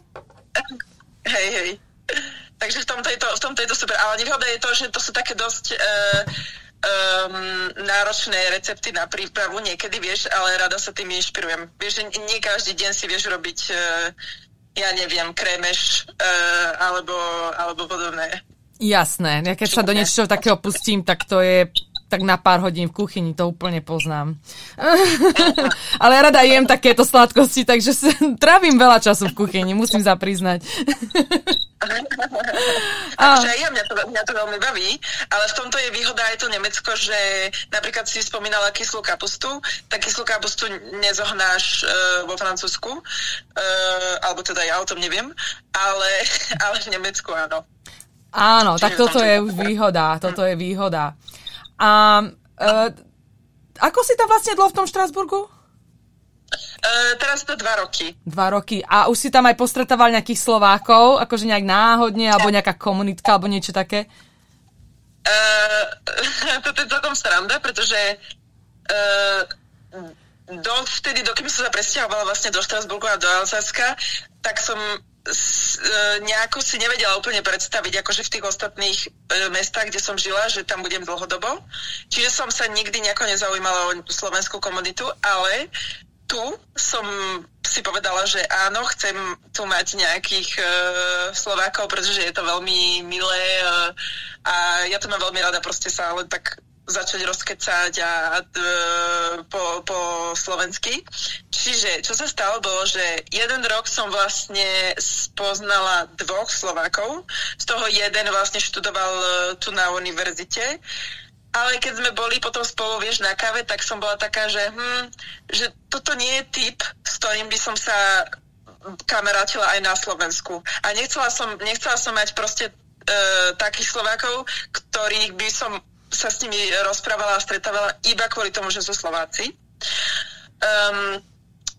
Hej, hej. Takže v tomto je to super. Ale nevýhoda je to, že to sú také dosť náročné recepty na prípravu. Niekedy vieš, ale rada sa tým inšpirujem. Vieš, že nie každý deň si vieš robiť, ja neviem, krémeš alebo podobné. Jasné, ja keď sa do niečoho takého pustím, tak to je tak na pár hodín v kuchyni, to úplne poznám. Ale ja rada jem takéto sladkosti, takže trávim veľa času v kuchyni, musím sa priznať. Takže aj mňa to veľmi baví, ale v tomto je výhoda aj to Nemecko, že napríklad si spomínala kyslú kapustu, tak kyslú kapustu nezohnáš vo Francúzsku, alebo teda ja o tom neviem, ale v Nemecku áno. Áno, tak toto je už výhoda, toto je výhoda. A ako si tam vlastne dlho v tom Štrasburgu? Teraz to 2 roky. 2 roky. A už si tam aj postretával nejakých Slovákov? Akože nejak náhodne, alebo nejaká komunitka, alebo niečo také? Toto je celkom sranda, pretože vtedy, dokým som sa presťahovala vlastne do Štrasburgu a do Alsacka, tak som nejako si nevedela úplne predstaviť akože v tých ostatných mestách, kde som žila, že tam budem dlhodobo. Čiže som sa nikdy nejako nezaujímala o slovenskú komunitu, ale tu som si povedala, že áno, chcem tu mať nejakých Slovákov, pretože je to veľmi milé a ja to mám veľmi rada proste sa len tak začať rozkecať po slovensky. Čiže, čo sa stalo, bolo, že 1 rok som vlastne spoznala 2 Slovákov, z toho jeden vlastne študoval tu na univerzite, ale keď sme boli potom spolu, vieš, na káve, tak som bola taká, že toto nie je typ, s ktorým by som sa kamarátila aj na Slovensku. A nechcela som mať proste takých Slovákov, ktorých by som sa s nimi rozprávala a stretávala iba kvôli tomu, že sú Slováci.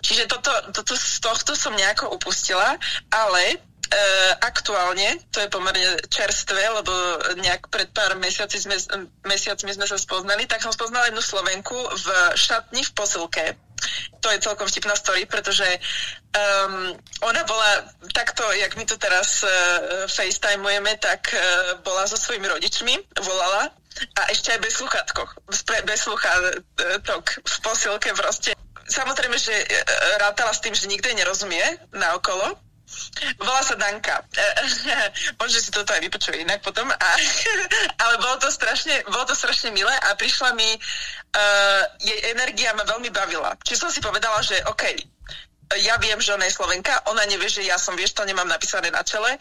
Čiže toto z tohto som nejako upustila, ale aktuálne, to je pomerne čerstvé, lebo nejak pred pár mesiacmi sme sa spoznali, tak som spoznala jednu Slovenku v šatni v posilke. To je celkom vtipná story, pretože ona bola takto, jak my tu teraz facetimujeme, tak bola so svojimi rodičmi, volala a ešte aj bez slúchatok, v posilke proste. Samozrejme, že rátala s tým, že nikto nerozumie naokolo. Volá sa Danka. Možno si toto aj vypočuje inak potom. Ale bolo to strašne milé a prišla mi, jej energia ma veľmi bavila. Čiže som si povedala, že okej, ja viem, že ona je Slovenka, ona nevie, že ja som, vieš, to nemám napísané na čele.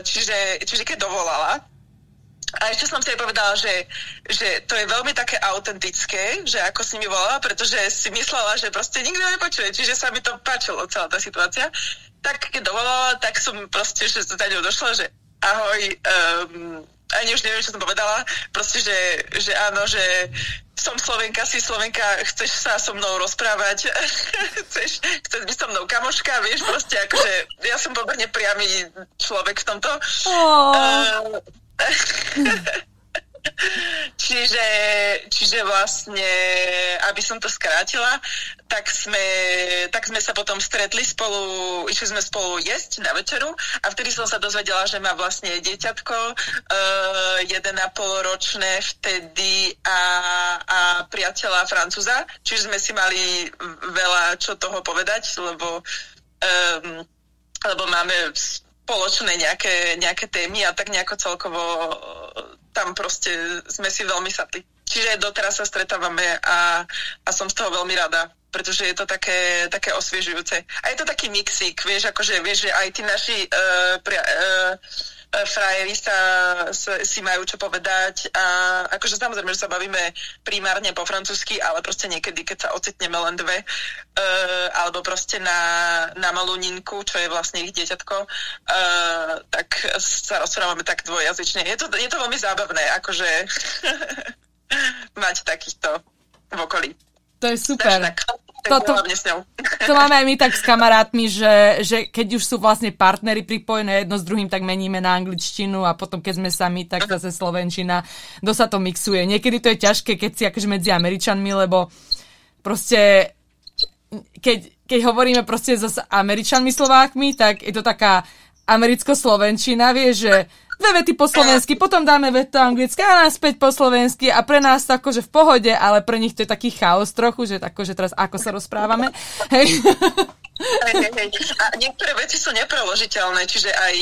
Čiže keď dovolala, a ešte som si aj povedala, že to je veľmi také autentické, že ako s nimi volala, pretože si myslela, že proste nikto nepočuje, čiže sa mi to páčilo, celá tá situácia. Tak keď dovolala, tak som proste, že za ňou došla, že ahoj, ani už neviem, čo som povedala, proste, že áno, že som Slovenka, si Slovenka, chceš sa so mnou rozprávať, chceš byť so mnou kamoška, vieš, proste akože, ja som pomerne priamy človek v tomto. Čiže vlastne, aby som to skrátila, tak sme sa potom stretli spolu, išli sme spolu jesť na večeru a vtedy som sa dozvedela, že má vlastne dieťatko 1,5-ročné vtedy a priateľa Francúza, čiže sme si mali veľa čo toho povedať, lebo máme spoločné nejaké témy a tak nejako celkovo tam proste sme si veľmi sadli. Čiže doteraz sa stretávame a som z toho veľmi rada. pretože je to také osviežujúce. A je to taký mixík, vieš, že aj tí naši frajeri si majú čo povedať a akože samozrejme, že sa bavíme primárne po francúzsky, ale proste niekedy, keď sa ocitneme len dve alebo proste na malúninku, čo je vlastne ich dieťatko, tak sa rozprávame tak dvojjazyčne. Je to veľmi zábavné, akože mať takýchto v okolí. To je super. To máme aj my tak s kamarátmi, že keď už sú vlastne partnery pripojené jedno s druhým, tak meníme na angličtinu a potom keď sme sami, tak zase slovenčina. Dosť sa to mixuje. Niekedy to je ťažké, keď si akože medzi Američanmi, lebo proste keď hovoríme proste s Američanmi, Slovákmi, tak je to taká americko-slovenčina, vieš, že dve vety po slovensky, potom dáme vetu anglicky a naspäť po slovensky a pre nás to akože v pohode, ale pre nich to je taký chaos trochu, že akože teraz ako sa rozprávame. Hej. A niektoré veci sú nepreložiteľné, čiže aj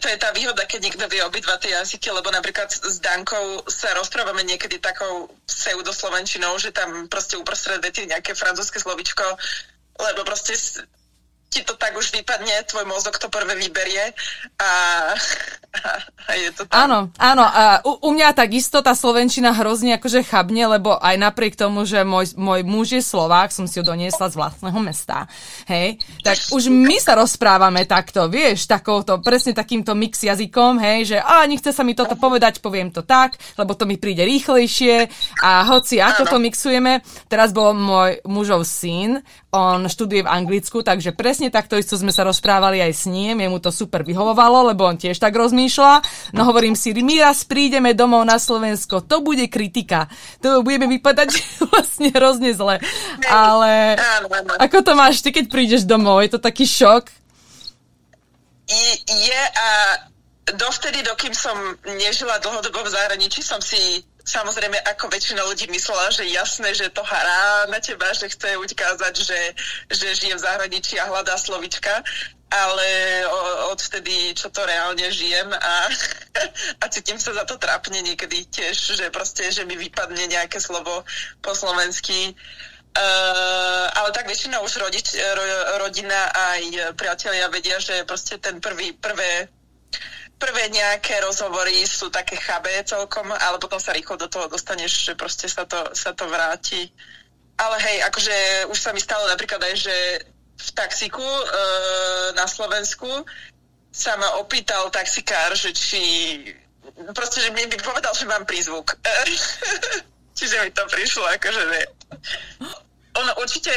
to je tá výhoda, keď niekto vie obidva tie jazyky, lebo napríklad s Dankou sa rozprávame niekedy takou pseudoslovenčinou, že tam proste uprostred vety nejaké francúzske slovíčko, lebo proste ti to tak už vypadne, tvoj mozog to prvé vyberie a je to tam. Áno, a u mňa takisto tá slovenčina hrozne akože chabne, lebo aj napriek tomu, že môj muž je Slovák, som si ho doniesla z vlastného mesta, hej, tak už my sa rozprávame takto, vieš, takouto, presne takýmto mix jazykom, hej, že nechce sa mi toto povedať, poviem to tak, lebo to mi príde rýchlejšie a hoci ako to mixujeme, teraz bol môj mužov syn, on študuje v Anglicku, takže presne takto isto sme sa rozprávali aj s ním, jemu to super vyhovovalo, lebo on tiež tak rozmýšľa. No hovorím si, my raz prídeme domov na Slovensko, to bude kritika. To budeme vypadať vlastne hrozne zle. Ale ako to máš ty, keď prídeš domov? Je to taký šok? Je a dovtedy, dokým som nežila dlhodobo v zahraničí, som si samozrejme, ako väčšina ľudí myslela, že jasné, že to hará na teba, že chce ukázať, že žije v zahraničí a hľadá slovíčka, ale odvtedy, čo to reálne žijem a cítim sa za to trápne niekedy tiež, že proste, že mi vypadne nejaké slovo po slovensky. Ale tak väčšina už rodina aj priatelia vedia, že proste ten prvé nejaké rozhovory sú také chabé celkom, ale potom sa rýchlo do toho dostaneš, že proste sa to vráti. Ale hej, akože už sa mi stalo napríklad aj, že v taxíku na Slovensku sa ma opýtal taxikár, že či proste, že mi povedal, že mám prízvuk. Čiže mi to prišlo, akože ne. Ono určite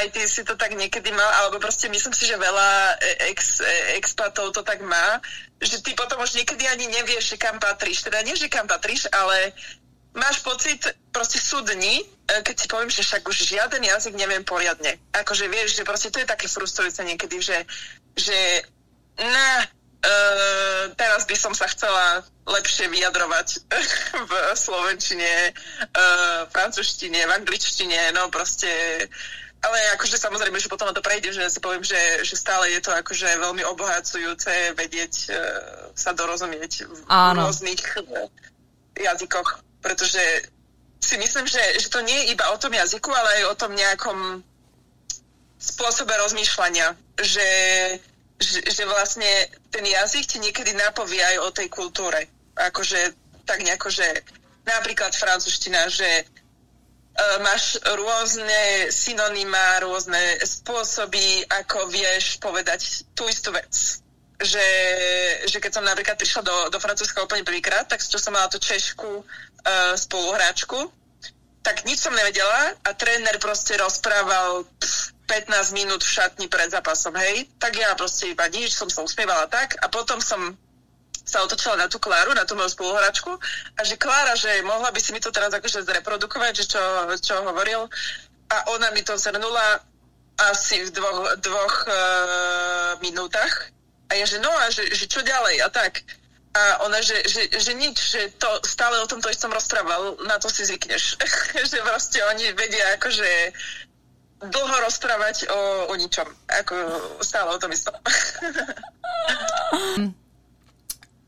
aj ty si to tak niekedy mal, alebo proste myslím si, že veľa expatov to tak má, že ty potom už niekedy ani nevieš, že kam patríš. Teda nie, že kam patríš, ale máš pocit, proste sú dni, keď si poviem, že však už žiaden jazyk neviem poriadne. Akože vieš, že proste to je také frustrujúce niekedy, teraz by som sa chcela lepšie vyjadrovať v slovenčine, francúzštine, v angličtine, no proste, ale akože samozrejme, že potom na to prejde, že si poviem, že stále je to akože veľmi obohacujúce vedieť sa dorozumieť v rôznych jazykoch, pretože si myslím, že to nie je iba o tom jazyku, ale aj o tom nejakom spôsobe rozmýšľania, že vlastne ten jazyk ti niekedy napovie aj o tej kultúre. Akože tak nejako, že napríklad francúzština, že máš rôzne synonymá, rôzne spôsoby, ako vieš povedať tú istú vec. Že keď som napríklad prišla do Francúzska úplne prvýkrát, tak čo som mala tú Češku spoluhráčku, tak nič som nevedela a tréner proste rozprával 15 minút v šatni pred zápasom, hej, tak ja proste iba nič, som sa usmievala tak a potom som sa otočila na tú Kláru, na tú moju spoluhračku a že Klára, že mohla by si mi to teraz akože zreprodukovať, že čo hovoril a ona mi to zhrnula asi v dvoch minútach a ja, že no a že čo ďalej a tak a ona, že nič, že to stále o tomto istom rozprával, na to si zvykneš, že proste oni vedia akože dlho rozprávať o ničom. Ako stále o tom istom.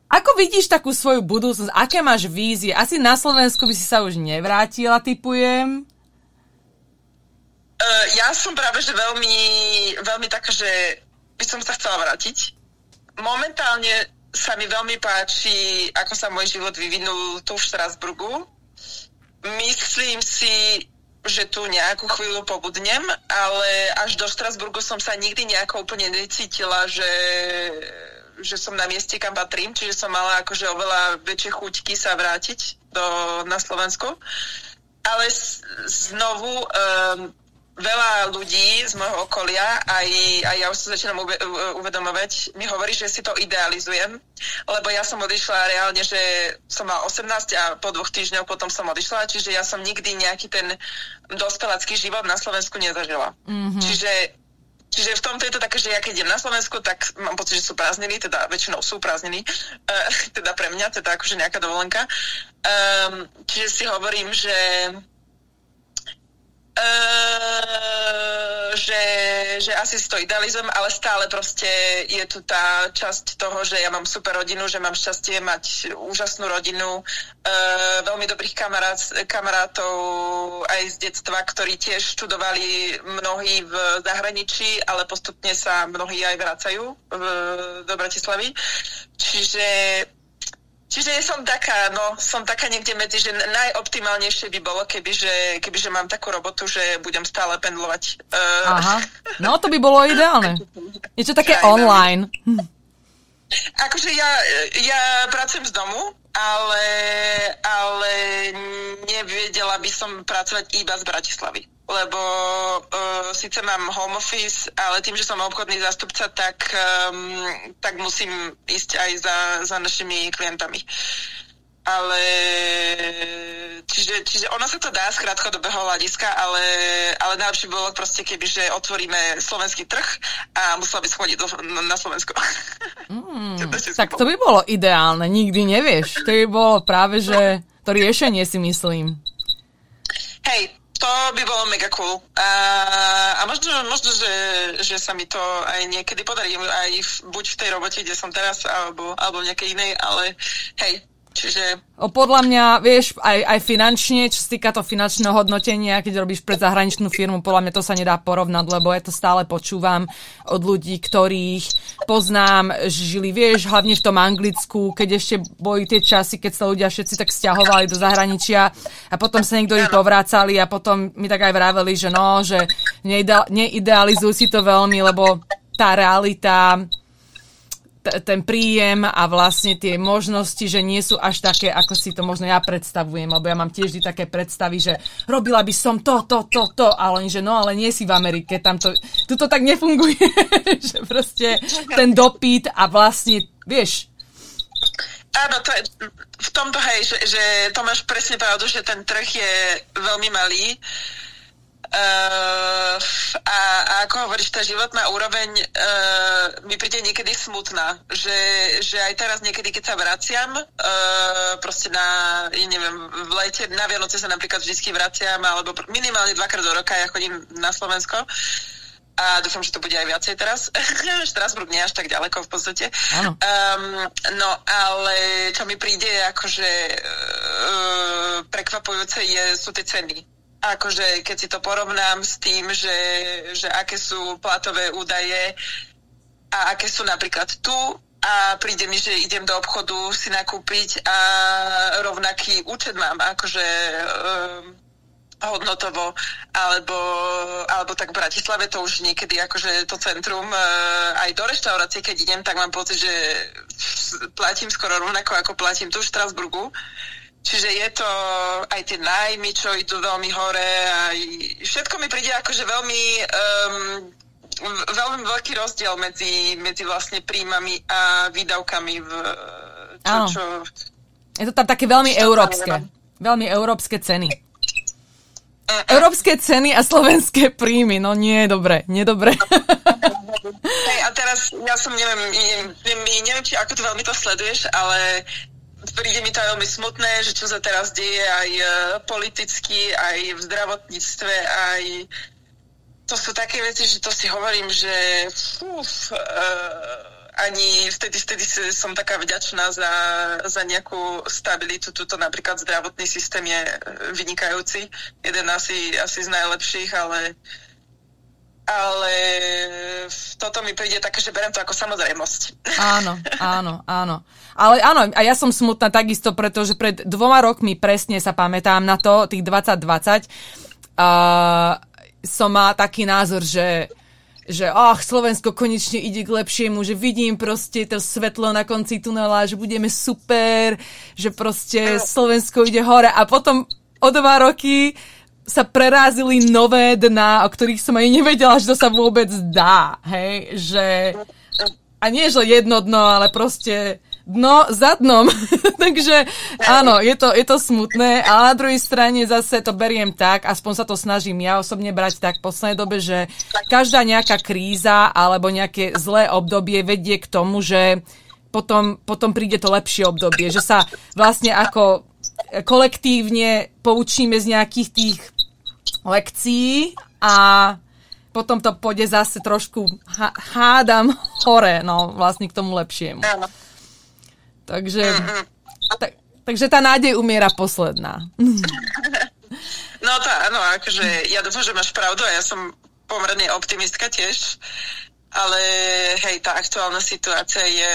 Ako vidíš takú svoju budúcnosť? Aké máš vízie? Asi na Slovensku by si sa už nevrátila, tipujem. Ja som práve, že veľmi taká, že by som sa chcela vrátiť. Momentálne sa mi veľmi páči, ako sa môj život vyvinul tu v Štrasburgu. Myslím si, že tu nejakú chvíľu pobudnem, ale až do Štrasburgu som sa nikdy nejako úplne necítila, že som na mieste, kam patrím, čiže som mala akože oveľa väčšie chuťky sa vrátiť na Slovensku. Ale znovu... veľa ľudí z môjho okolia, aj ja už sa začínam uvedomovať, mi hovorí, že si to idealizujem, lebo ja som odišla reálne, že som mala 18 a po 2 týždňoch potom som odišla, čiže ja som nikdy nejaký ten dospelácky život na Slovensku nezažila. Mm-hmm. Čiže v tomto je to také, že ja keď idem na Slovensku, tak mám pocit, že sú prázdniny, teda väčšinou sú prázdniny, teda pre mňa, teda akože nejaká dovolenka. Čiže si hovorím, že asi si to idealizujem, ale stále proste je tu tá časť toho, že ja mám super rodinu, že mám šťastie mať úžasnú rodinu, veľmi dobrých kamarátov aj z detstva, ktorí tiež študovali mnohí v zahraničí, ale postupne sa mnohí aj vracajú do Bratislavy. Čiže som taká niekde medzi, že najoptimálnejšie by bolo, kebyže mám takú robotu, že budem stále pendlovať. Aha, no to by bolo ideálne. Niečo také online. Akože ja pracujem z domu, ale nevedela by som pracovať iba z Bratislavy. Lebo síce mám home office, ale tým, že som obchodný zástupca, tak musím ísť aj za našimi klientami. Ale čiže ono sa to dá z krátkodobého hľadiska, ale najlepšie bolo proste, kebyže otvoríme slovenský trh a musela by schodiť na Slovensko. Tak to by bolo ideálne, nikdy nevieš. To by bolo práve, že to riešenie si myslím. Hej, to by bolo mega cool. A možno že sa mi to aj niekedy podarí. Aj buď v tej robote, kde som teraz, alebo nejakej inej, ale hej, čiže... Podľa mňa, vieš, aj finančne, čo sa týka to finančného hodnotenia, keď robíš pre zahraničnú firmu, podľa mňa to sa nedá porovnať, lebo ja to stále počúvam od ľudí, ktorých poznám, žili, vieš, hlavne v tom Anglicku, keď ešte boli tie časy, keď sa ľudia všetci tak sťahovali do zahraničia a potom sa niektorí povrácali a potom mi tak aj vraveli, že no, že neidealizujú si to veľmi, lebo tá realita... ten príjem a vlastne tie možnosti, že nie sú až také, ako si to možno ja predstavujem, lebo ja mám tiež vždy také predstavy, že robila by som to, ale že no, ale nie si v Amerike, tu to tak nefunguje, že proste ten dopyt a vlastne, vieš. Áno, to je, v tomto, hej, že to máš presne pravdu, že ten trh je veľmi malý. A ako hovoríš, tá životná úroveň mi príde niekedy smutná, že aj teraz niekedy, keď sa vraciam proste na, neviem, v lete, na Vianoce sa napríklad vždy vraciam, alebo minimálne 2-krát do roka ja chodím na Slovensko a dúfam, že to bude aj viacej teraz. Štrasburg nie až tak ďaleko v podstate. No ale čo mi príde akože prekvapujúce sú tie ceny. Akože keď si to porovnám s tým, že aké sú platové údaje a aké sú napríklad tu a príde mi, že idem do obchodu si nakúpiť a rovnaký účet mám akože hodnotovo alebo tak v Bratislave to už niekedy akože to centrum aj do reštaurácie keď idem, tak mám pocit, že platím skoro rovnako ako platím tu v Štrasburgu. Čiže je to aj tie nájmy, čo idú veľmi hore a všetko mi príde akože veľmi veľký rozdiel medzi vlastne príjmami a výdavkami. Je to tam také veľmi európske. Veľmi európske ceny. Európske ceny a slovenské príjmy. No nie, dobre. Hej, a teraz ja som neviem, či ako to veľmi to sleduješ, ale... Príde mi to veľmi smutné, že čo sa teraz deje aj politicky, aj v zdravotníctve, aj to sú také veci, že to si hovorím, že ani vtedy som taká vďačná za nejakú stabilitu. Tuto napríklad zdravotný systém je vynikajúci, jeden asi z najlepších, ale ale toto mi príde také, že berem to ako samozrejmosť. Áno. Ale áno, a ja som smutná takisto, pretože pred 2 rokmi presne sa pamätám na to, tých 2020, som má taký názor, že Slovensko konečne ide k lepšiemu, že vidím proste to svetlo na konci tunela, že budeme super, že proste Slovensko ide hore a potom o 2 roky sa prerázili nové dná, o ktorých som ani nevedela, že to sa vôbec dá, hej, že a nie, že jedno dno, ale proste dno za dnom, takže áno, je to smutné, ale na druhej strane zase to beriem tak, aspoň sa to snažím ja osobne brať tak v poslednej dobe, že každá nejaká kríza alebo nejaké zlé obdobie vedie k tomu, že potom príde to lepšie obdobie, že sa vlastne ako kolektívne poučíme z nejakých tých lekcií a potom to pôjde zase trošku hádam hore, no vlastne k tomu lepšiemu. Áno. Takže tá nádej umiera posledná. No to áno, akože ja dúfam, že máš pravdu a ja som pomerne optimistka tiež, ale hej, tá aktuálna situácia je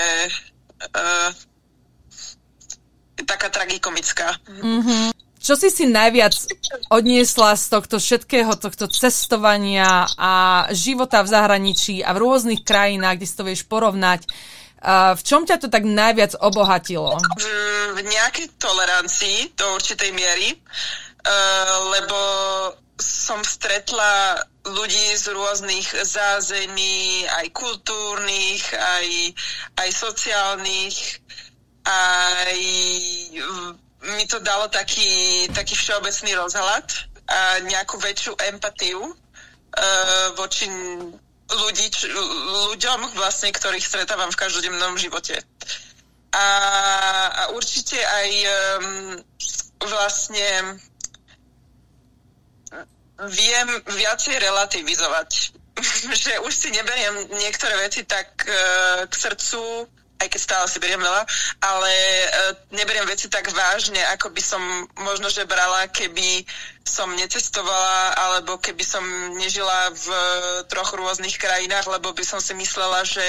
taká tragikomická. Mm-hmm. Čo si najviac odniesla z tohto všetkého, tohto cestovania a života v zahraničí a v rôznych krajinách, kde si to vieš porovnať? V čom ťa to tak najviac obohatilo? V nejakej tolerancii do určitej miery, lebo som stretla ľudí z rôznych zázemí, aj kultúrnych, aj sociálnych, aj mi to dalo taký všeobecný rozhľad a nejakú väčšiu empatiu voči ľuďom, vlastne, ktorých stretávam v každodennom živote. A určite aj vlastne viem viacej relativizovať. Že už si neberiem niektoré veci tak k srdcu, aj keď stále si beriem veľa, ale neberiem veci tak vážne, ako by som možno, že brala, keby som necestovala, alebo keby som nežila v 3 rôznych krajinách, lebo by som si myslela, že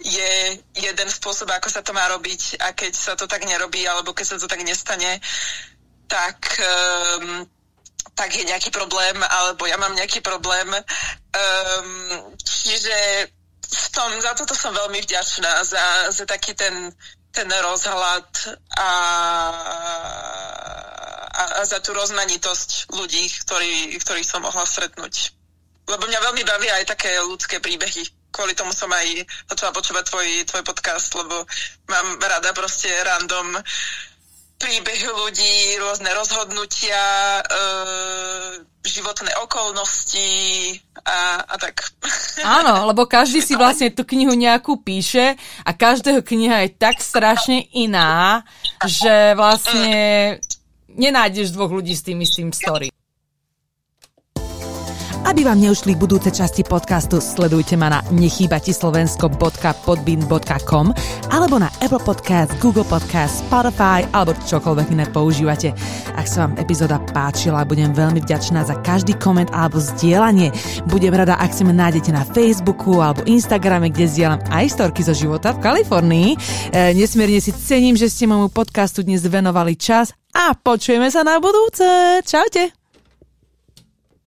je jeden spôsob, ako sa to má robiť a keď sa to tak nerobí, alebo keď sa to tak nestane, tak je nejaký problém, alebo ja mám nejaký problém. Čiže za toto som veľmi vďačná, za taký ten rozhľad a za tú rozmanitosť ľudí, ktorých som mohla stretnúť. Lebo mňa veľmi bavia aj také ľudské príbehy. Kvôli tomu som aj začala počúvať tvoj podcast, lebo mám rada proste random príbehy ľudí, rôzne rozhodnutia, životné okolnosti a tak. Áno, lebo každý si vlastne tú knihu nejakú píše a každého kniha je tak strašne iná, že vlastne nenájdeš 2 ľudí s tým istým story. Aby vám neušli budúce časti podcastu, sledujte ma na nechýbati slovensko.podbean.com alebo na Apple Podcast, Google Podcast, Spotify alebo čokoľvek iné používate. Ak sa vám epizóda páčila, budem veľmi vďačná za každý koment alebo zdieľanie. Budem rada, ak si ma nájdete na Facebooku alebo Instagrame, kde zdieľam aj storky zo života v Kalifornii. Nesmierne si cením, že ste môjmu podcastu dnes venovali čas a počujeme sa na budúce. Čaute!